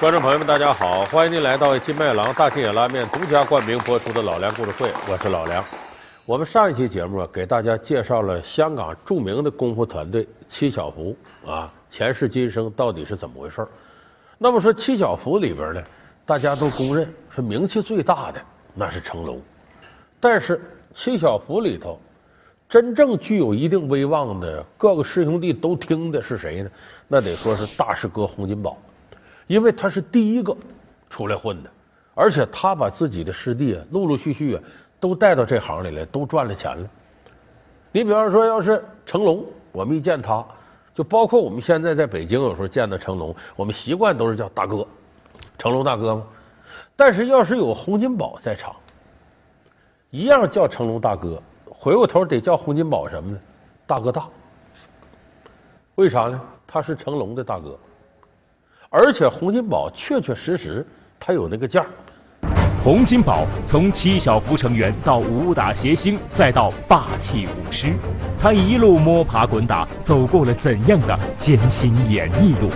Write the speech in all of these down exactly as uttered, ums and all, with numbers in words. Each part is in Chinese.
观众朋友们，大家好！欢迎您来到金麦郎大金眼拉面独家冠名播出的《老梁故事会》，我是老梁。我们上一期节目啊，给大家介绍了香港著名的功夫团队七巧符啊，前世今生到底是怎么回事？那么说七巧符里边呢，大家都公认是名气最大的那是成龙，但是七巧符里头真正具有一定威望的，各个师兄弟都听的是谁呢？那得说是大师哥洪金宝。因为他是第一个出来混的，而且他把自己的师弟啊，陆陆续续啊，都带到这行里来，都赚了钱了。你比方说，要是成龙，我们一见他，就包括我们现在在北京有时候见到成龙，我们习惯都是叫大哥，成龙大哥嘛。但是要是有洪金宝在场，一样叫成龙大哥，回过头得叫洪金宝什么呢？大哥大。为啥呢？他是成龙的大哥。而且洪金宝确确实实他有那个价。洪金宝从七巧符成员到武打谐星，再到霸气武师，他一路摸爬滚打，走过了怎样的艰辛演艺路？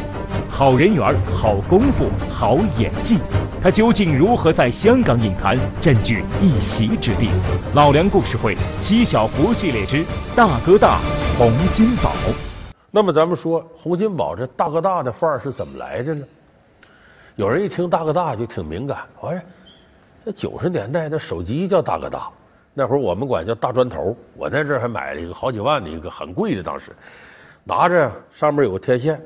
好人缘、好功夫、好演技，他究竟如何在香港影坛占据一席之地？老梁故事会七巧符系列之大哥大洪金宝。那么咱们说洪金宝这大哥大的范儿是怎么来的呢？有人一听大哥大就挺敏感，哎，这九十年代的手机叫大哥大，那会儿我们管叫大砖头，我在这儿还买了一个好几万的一个很贵的，当时拿着上面有个天线，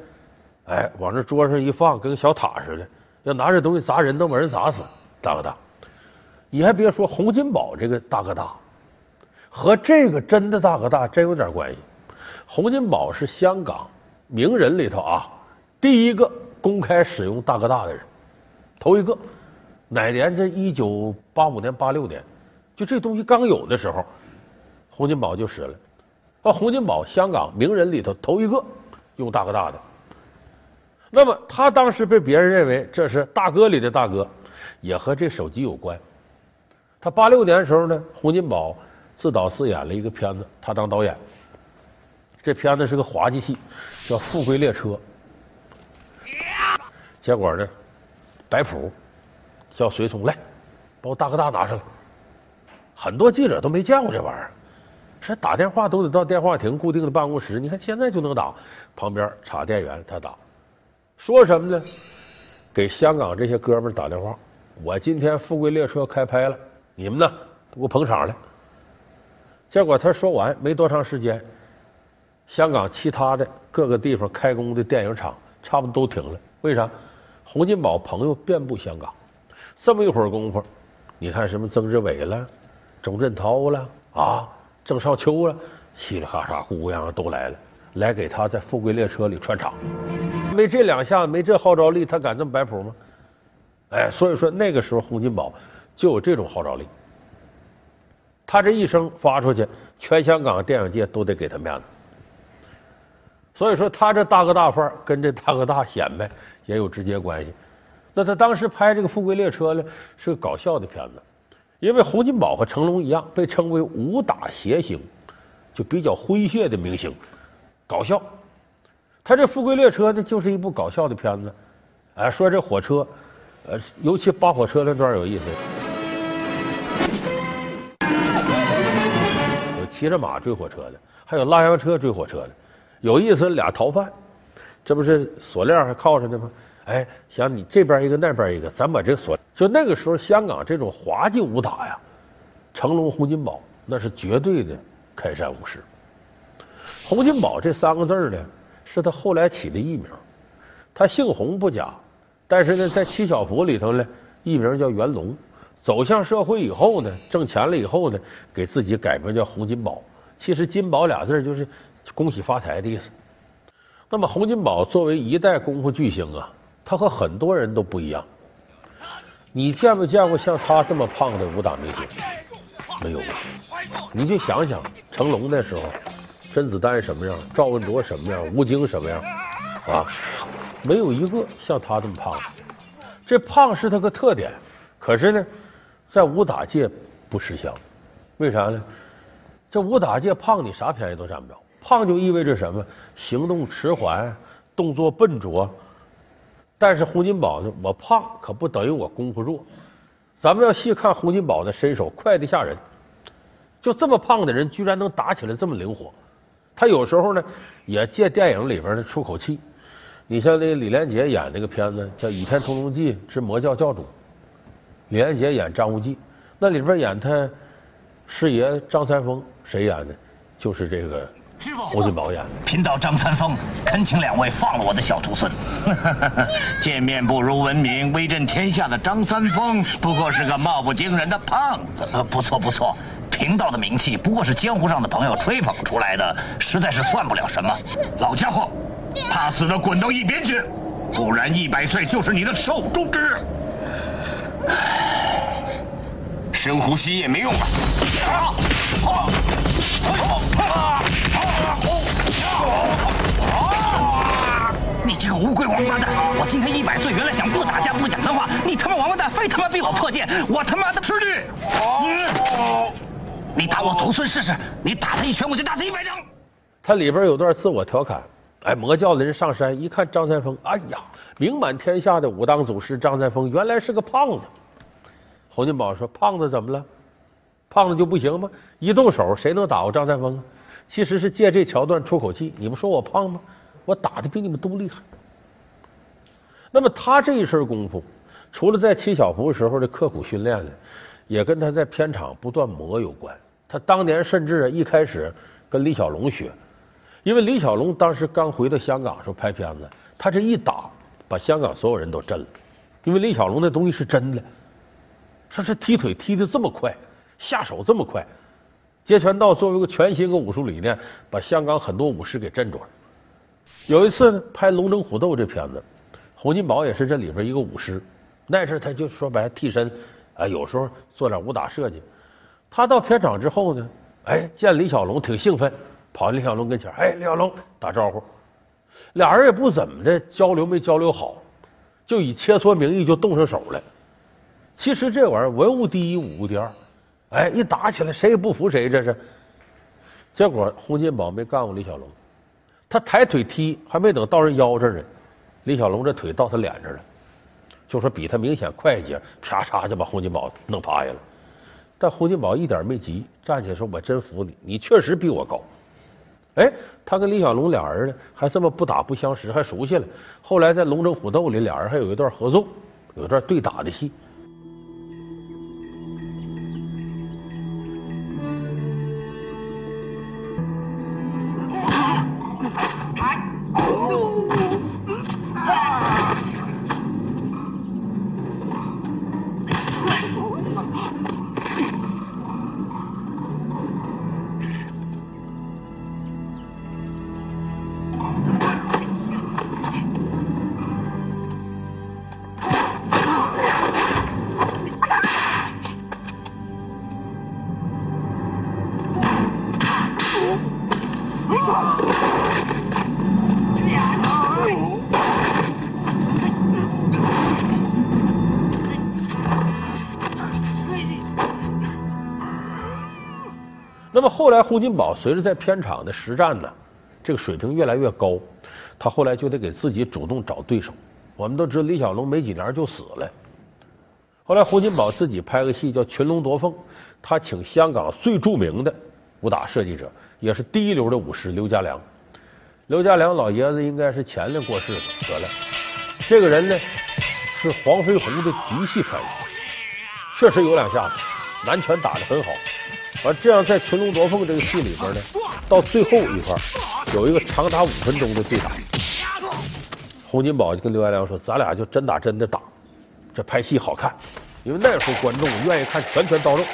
哎，往这桌上一放，跟个小塔似的，要拿这东西砸人都把人砸死。大哥大，你还别说，洪金宝这个大哥大和这个真的大哥大真有点关系。洪金宝是香港名人里头啊第一个公开使用大哥大的人，头一个。哪年？这一九八五年、八六年，就这东西刚有的时候，洪金宝就使了。啊，洪金宝香港名人里头头一个用大哥大的。那么他当时被别人认为这是大哥里的大哥，也和这手机有关。他八六年的时候呢，洪金宝自导自演了一个片子，他当导演。这片子是个滑稽戏，叫《富贵列车》。结果呢，白普叫随从来把我大哥大拿上来，很多记者都没见过这玩意儿，这打电话都得到电话亭固定的办公室，你看现在就能打，旁边插电源他打，说什么呢？给香港这些哥们儿打电话，我今天《富贵列车》开拍了，你们呢给我捧场来。结果他说完没多长时间，香港其他的各个地方开工的电影厂差不多都停了。为啥？洪金宝朋友遍布香港，这么一会儿功夫，你看什么曾志伟了、钟镇涛了啊、郑少秋了，稀里咔嚓、呼呼嚷嚷都来了，来给他在《富贵列车》里串场。没这两下，没这号召力，他敢这么摆谱吗？哎，所以说那个时候洪金宝就有这种号召力，他这一声发出去，全香港电影界都得给他面子。所以说他这大哥大范儿跟这大哥大显摆也有直接关系。那他当时拍这个《富贵列车》呢，是个搞笑的片子，因为洪金宝和成龙一样被称为武打谐星，就比较诙谐的明星，搞笑。他这《富贵列车》呢，就是一部搞笑的片子。哎，说这火车，呃，尤其扒火车那段有意思。有骑着马追火车的，还有拉洋车追火车的。有意思，俩逃犯，这不是锁链还靠着呢吗？哎，想你这边一个那边一个，咱把这个锁。就那个时候香港这种滑稽武打呀，成龙、洪金宝那是绝对的开山武师。洪金宝这三个字呢，是他后来起的艺名。他姓洪不假，但是呢，在七巧符里头呢，艺名叫袁龙。走向社会以后呢，挣钱了以后呢，给自己改名叫洪金宝。其实“金宝”俩字就是恭喜发财的意思。那么洪金宝作为一代功夫巨星啊，他和很多人都不一样。你见没见过像他这么胖的武打明星？没有吧？你就想想成龙那时候，甄子丹什么样，赵文卓什么样，吴京什么样啊？没有一个像他这么胖的。这胖是他个特点，可是呢，在武打界不吃香。为啥呢？这武打界胖你啥便宜都占不着。胖就意味着什么？行动迟缓，动作笨拙，但是洪金宝呢，我胖可不等于我功夫弱。咱们要细看洪金宝的身手，快得吓人。就这么胖的人，居然能打起来这么灵活。他有时候呢，也借电影里边的出口气。你像那个李连杰演那个片子叫《倚天屠龙记之魔教教主》，李连杰演张无忌，那里边演他师爷张三丰，谁演的？就是这个。 师傅，洪金宝演。贫道张三丰，恳请两位放了我的小徒孙。见面不如闻名，威震天下的张三丰不过是个貌不惊人的胖子。呃、不错不错，贫道的名气不过是江湖上的朋友吹捧出来的，实在是算不了什么。老家伙，怕死的滚到一边去，不然一百岁就是你的手中之日。深呼吸也没用了。啊啊啊啊 你这个乌龟王八蛋！我今天一百岁，原来想不打架不讲脏话，你他妈王八蛋，非他妈逼我破戒！我他妈的吃你！嗯、你打我徒孙试试！你打他一拳，我就打他一百掌。他里边有段自我调侃，哎，魔教的人上山一看张三丰，哎呀，名满天下的武当祖师张三丰，原来是个胖子。洪金宝说：“胖子怎么了？胖子就不行吗？一动手，谁能打过张三丰啊？” 其实是借这桥段出口气，你不说我胖吗？我打的比你们都厉害。那么他这一身功夫，除了在七小福时候的刻苦训练呢，也跟他在片场不断磨有关。他当年甚至一开始跟李小龙学，因为李小龙当时刚回到香港时候拍片子，他这一打把香港所有人都震了，因为李小龙那东西是真的，说是踢腿踢得这么快，下手这么快。 截拳道作为一个全新的武术理念，把香港很多武师给震住了。有一次呢，拍《龙争虎斗》这片子，洪金宝也是这里边一个武师，那时他就说白替身，啊、哎，有时候做点武打设计。他到片场之后呢，哎，见李小龙挺兴奋，跑李小龙跟前，哎，李小龙打招呼，俩人也不怎么的交流，没交流好，就以切磋名义就动上手来。其实这玩意儿文无第一，武无第二。 哎，一打起来谁也不服谁，这是。结果洪金宝没干过李小龙，他抬腿踢还没等到人腰这儿呢，李小龙这腿到他脸这儿了，就说比他明显快一截，啪嚓就把洪金宝弄趴下了。但洪金宝一点没急，站起来说：“我真服你，你确实比我高。”哎，他跟李小龙俩人呢还这么不打不相识，还熟悉了。后来在《龙争虎斗》里，俩人还有一段合作，有一段对打的戏。 那么后来，洪金宝随着在片场的实战呢，这个水平越来越高，他后来就得给自己主动找对手。我们都知道李小龙没几年就死了，后来洪金宝自己拍个戏叫《群龙夺凤》，他请香港最著名的武打设计者，也是第一流的武师刘家良。刘家良老爷子应该是前年过世得了，这个人呢是黄飞鸿的嫡系传人，确实有两下子，南拳打得很好。 完，这样在《群龙夺凤》这个戏里边呢，到最后一块有一个长达五分钟的对打。洪金宝就跟刘家良说：“咱俩就真打真的打，这拍戏好看，因为那时候观众愿意看拳拳到肉，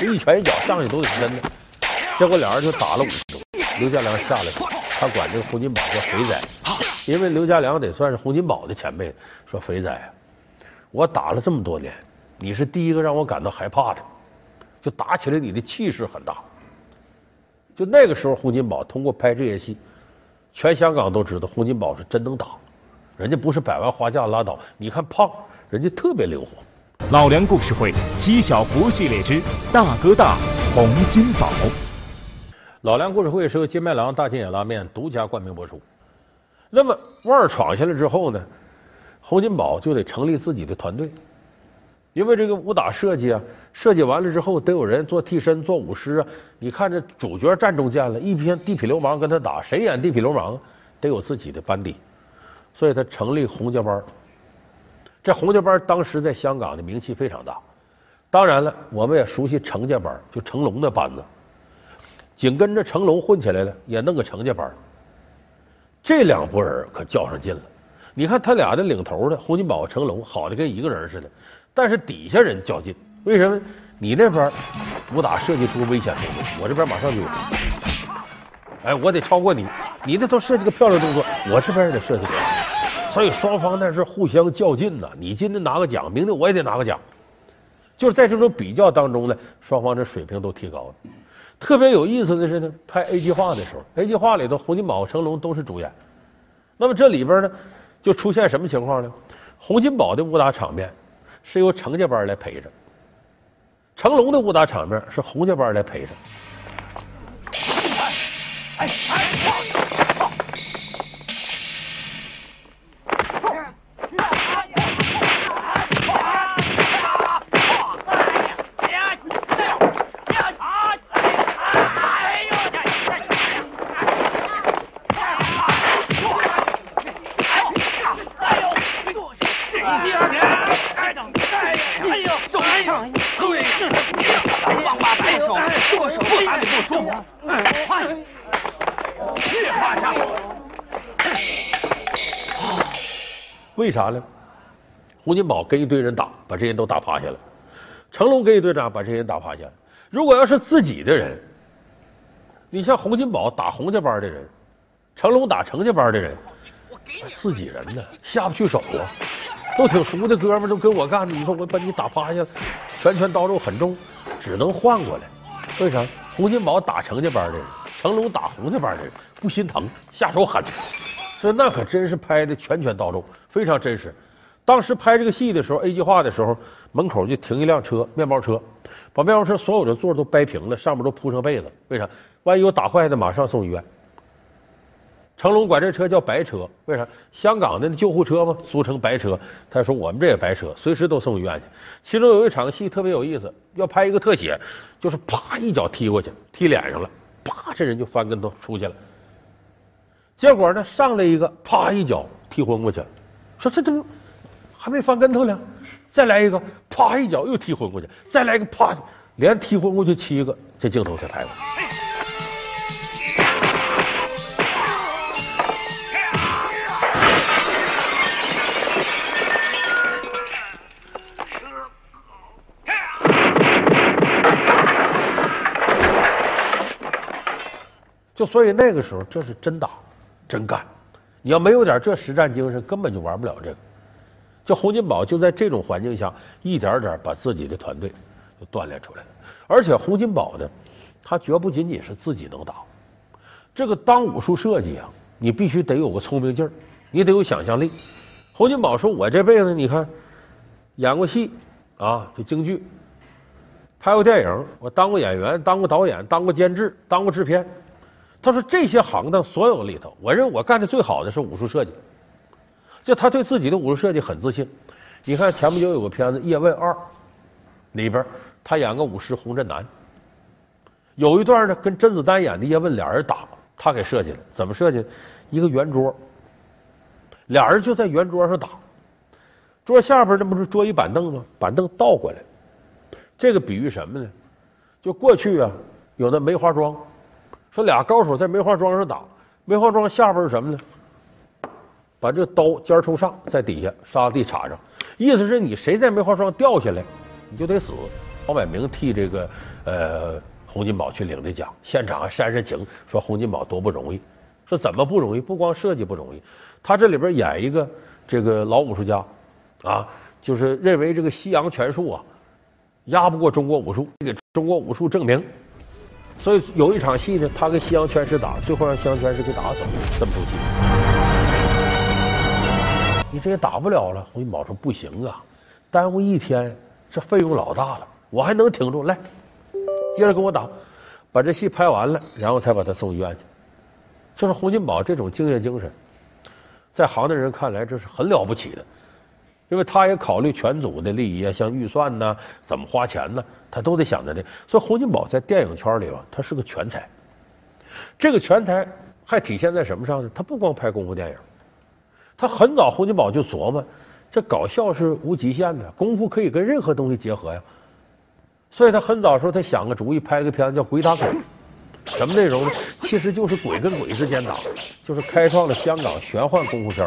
一拳一脚上去都得是真的。”结果俩人就打了五分钟。刘家良下来，他管这个洪金宝叫肥仔，因为刘家良得算是洪金宝的前辈，说：“肥仔，我打了这么多年，你是第一个让我感到害怕的。” 就打起来，你的气势很大。就那个时候，洪金宝通过拍这些戏，全香港都知道洪金宝是真能打，人家不是百万花架拉倒。你看胖，人家特别灵活。老梁故事会七小福系列之大哥大洪金宝。老梁故事会是由金麦郎大金眼拉面独家冠名播出。那么腕儿闯下来之后呢，洪金宝就得成立自己的团队，因为这个武打设计啊，设计完了之后得有人做替身、做武师啊。你看这主角站中间了，一批地痞流氓跟他打，谁演地痞流氓？得有自己的班底，所以他成立洪家班。这洪家班当时在香港的名气非常大，当然了，我们也熟悉程家班，就成龙的班子。紧跟着成龙混起来了，也弄个程家班。这两拨人可较上劲了。你看他俩的领头的洪金宝、成龙，好的跟一个人似的，但是底下人较劲。为什么？你那边武打设计出危险动作，我这边马上就，哎，我得超过你。你那都设计个漂亮动作，我这边也得设计个。所以双方那是互相较劲呐、啊。你今天拿个奖，明天我也得拿个奖。就是在这种比较当中呢，双方这水平都提高了。特别有意思的是呢，拍 A 计划的时候 ，A 计划里头洪金宝、成龙都是主演。那么这里边呢，就出现什么情况呢？洪金宝的武打场面是由程家班来陪着，成龙的武打场面是洪家班来陪着。哎哎为啥呢？洪金宝跟一堆人打，把这些人都打趴下了；成龙跟一堆人打，把这些人打趴下了。如果要是自己的人，你像洪金宝打洪家班的人，成龙打程家班的人，自己人呢下不去手啊，都挺熟的哥们都跟我干，你说我把你打趴下了，拳拳到肉很重，只能换过来。为啥？洪金宝打程家班的人，成龙打洪家班的人，不心疼，下手狠。所以那可真是拍的拳拳到肉，非常真实。当时拍这个戏的时候 ，A 计划的时候，门口就停一辆车，面包车，把面包车所有的座都掰平了，上面都铺上被子。为啥？万一有打坏的，马上送医院。成龙管这车叫白车，为啥？香港的救护车嘛，俗称白车。他说我们这也白车，随时都送医院去。其中有一场戏特别有意思，要拍一个特写，就是啪一脚踢过去，踢脸上了，啪这人就翻跟头出去了。结果呢，上来一个，啪一脚踢昏过去，说这都还没翻跟头呢，再来一个，啪一脚又踢昏过去，再来一个，啪，连踢昏过去七个，这镜头才拍完。就所以那个时候，这是真打。真干！你要没有点这实战精神，根本就玩不了这个。就洪金宝就在这种环境下，一点点把自己的团队就锻炼出来了。而且洪金宝呢，他绝不仅仅是自己能打。这个当武术设计啊，你必须得有个聪明劲儿，你得有想象力。洪金宝说：“我这辈子你看演过戏啊，就京剧，拍过电影，我当过演员，当过导演，当过监制，当过制片。”他说：“这些行当所有里头，我认为我干的最好的是武术设计。”就他对自己的武术设计很自信。你看前不久有个片子《叶问二》，里边他演个武师洪振南，有一段呢跟甄子丹演的叶问俩人打，他给设计了。怎么设计？一个圆桌，俩人就在圆桌上打，桌下边那不是桌椅板凳吗？板凳倒过来，这个比喻什么呢？就过去啊，有那梅花桩。说俩高手在梅花桩上打，梅花桩下边是什么呢？把这刀尖冲上，在底下沙地插上，意思是你谁在梅花桩掉下来，你就得死。黄百鸣替这个呃洪金宝去领的奖，现场还煽煽情，说洪金宝多不容易，说怎么不容易？不光设计不容易，他这里边演一个这个老武术家啊，就是认为这个西洋拳术啊压不过中国武术，给中国武术证明。所以有一场戏呢，他跟西洋拳师打，最后让西洋拳师给打走，这么出戏。你这也打不了了，洪金宝说不行啊，耽误一天，这费用老大了，我还能挺住，来，接着跟我打，把这戏拍完了，然后才把他送医院去。就是洪金宝这种敬业精神，在行内人看来这是很了不起的，因为他也考虑全组的利益啊，像预算呢、啊，怎么花钱呢、啊，他都得想着这。所以洪金宝在电影圈里啊，他是个全才。这个全才还体现在什么上呢？他不光拍功夫电影，他很早洪金宝就琢磨，这搞笑是无极限的，功夫可以跟任何东西结合呀。所以他很早的时候，他想个主意，拍个片子叫《鬼打鬼》。什么内容呢？其实就是鬼跟鬼之间打，就是开创了香港玄幻功夫片。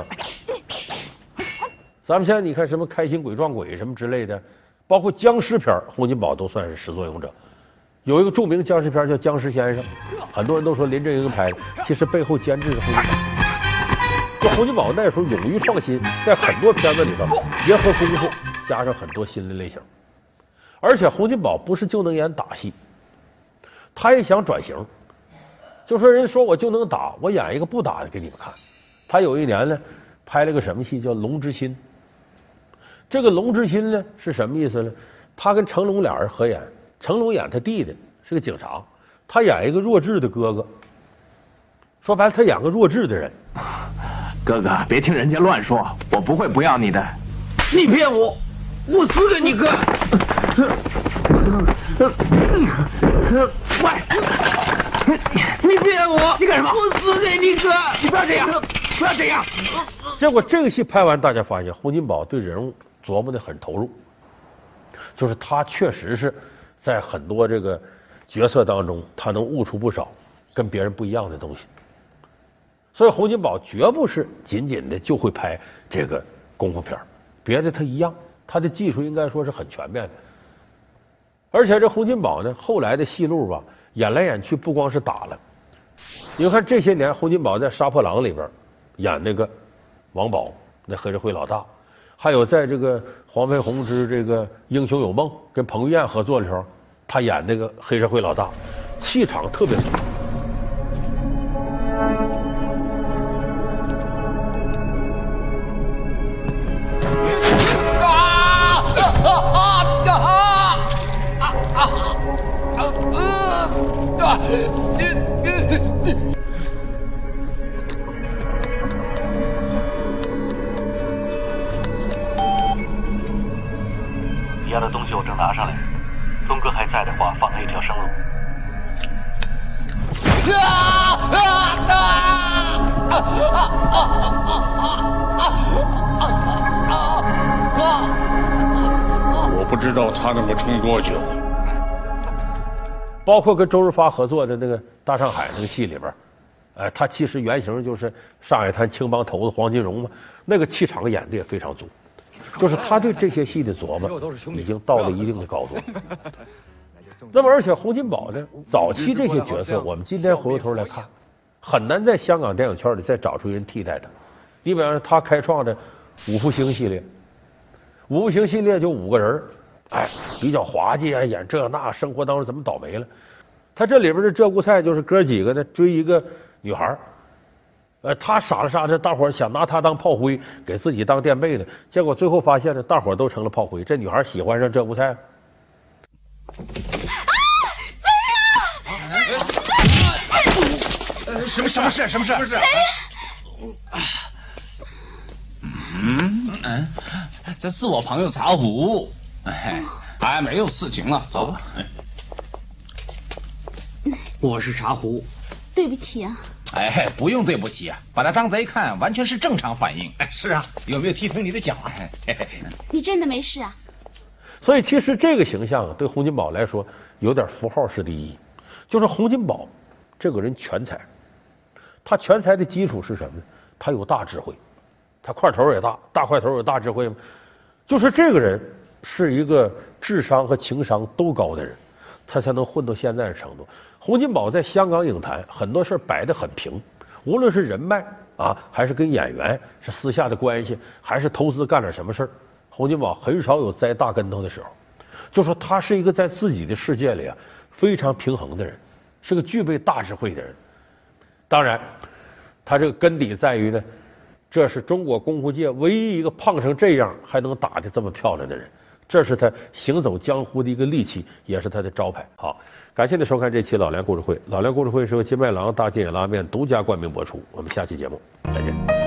咱们现在你看什么开心鬼撞鬼什么之类的，包括僵尸片，洪金宝都算是始作俑者。有一个著名僵尸片叫《僵尸先生》，很多人都说林正英拍的，其实背后监制是洪金宝。就洪金宝那时候勇于创新，在很多片子里头结合功夫，加上很多新的类型。而且洪金宝不是就能演打戏，他也想转型，就说人说我就能打，我演一个不打的给你们看。他有一年呢，拍了个什么戏叫《龙之心》。这个《龙之心》呢是什么意思呢？他跟成龙俩人合演，成龙演他弟弟是个警察，他演一个弱智的哥哥。说白了，他演个弱智的人。哥哥，别听人家乱说，我不会不要你的。你骗我，我撕给你哥。喂，你骗我！你干什么？我死给你哥！你不要这样，不要这样！结果这个戏拍完，大家发现洪金宝对人物琢磨得很投入，就是他确实是在很多这个角色当中，他能悟出不少跟别人不一样的东西。所以洪金宝绝不是仅仅的就会拍这个功夫片，别的他一样，他的技术应该说是很全面的。而且这洪金宝呢，后来的戏路吧，演来演去不光是打了。你看这些年，洪金宝在《杀破狼》里边演那个王宝，那黑社会老大；还有在这个黄飞鸿之这个《英雄有梦》跟彭于晏合作的时候，他演那个黑社会老大，气场特别足。你要的东西我正拿上来，东哥还在的话，放他一条生路。我不知道他能够撑多久。包括跟周润发合作的那个《大上海》那个戏里边，哎，他其实原型就是上海滩青帮头子黄金荣嘛，那个气场演得也非常足，就是他对这些戏的琢磨已经到了一定的高度。那么，而且洪金宝呢，早期这些角色，我们今天回过头来看，很难在香港电影圈里再找出人替代他。你比方说，他开创的五福星系列，五福星系列就五个人。哎，比较滑稽啊，演这那，生活当中怎么倒霉了？他这里边的鹧鸪菜就是哥几个呢追一个女孩，呃，他傻了傻了，大伙儿想拿他当炮灰，给自己当垫背的，结果最后发现呢，大伙儿都成了炮灰，这女孩喜欢上鹧鸪菜。啊！谁呀？什么什么事？什么事？谁呀？嗯嗯，这是我朋友茶壶。哎，哎，没有事情了，走吧。我是茶壶，对不起啊。哎，不用对不起啊，把他当贼看，完全是正常反应。哎，是啊，有没有踢疼你的脚啊？你真的没事啊？所以其实这个形象啊，对洪金宝来说有点符号式的意义，就是洪金宝这个人全才，他全才的基础是什么呢？他有大智慧，他块头也大，大块头有大智慧吗？就是这个人。是一个智商和情商都高的人，他才能混到现在的程度。洪金宝在香港影坛很多事摆得很平，无论是人脉啊，还是跟演员是私下的关系，还是投资干点什么事儿，洪金宝很少有栽大跟头的时候。就说他是一个在自己的世界里啊非常平衡的人，是个具备大智慧的人。当然，他这个根底在于呢，这是中国功夫界唯一一个胖成这样还能打得这么漂亮的人。这是他行走江湖的一个利器，也是他的招牌。好，感谢您收看这期《老梁故事会》。《老梁故事会》是由金麦郎大金眼拉面独家冠名播出。我们下期节目再见。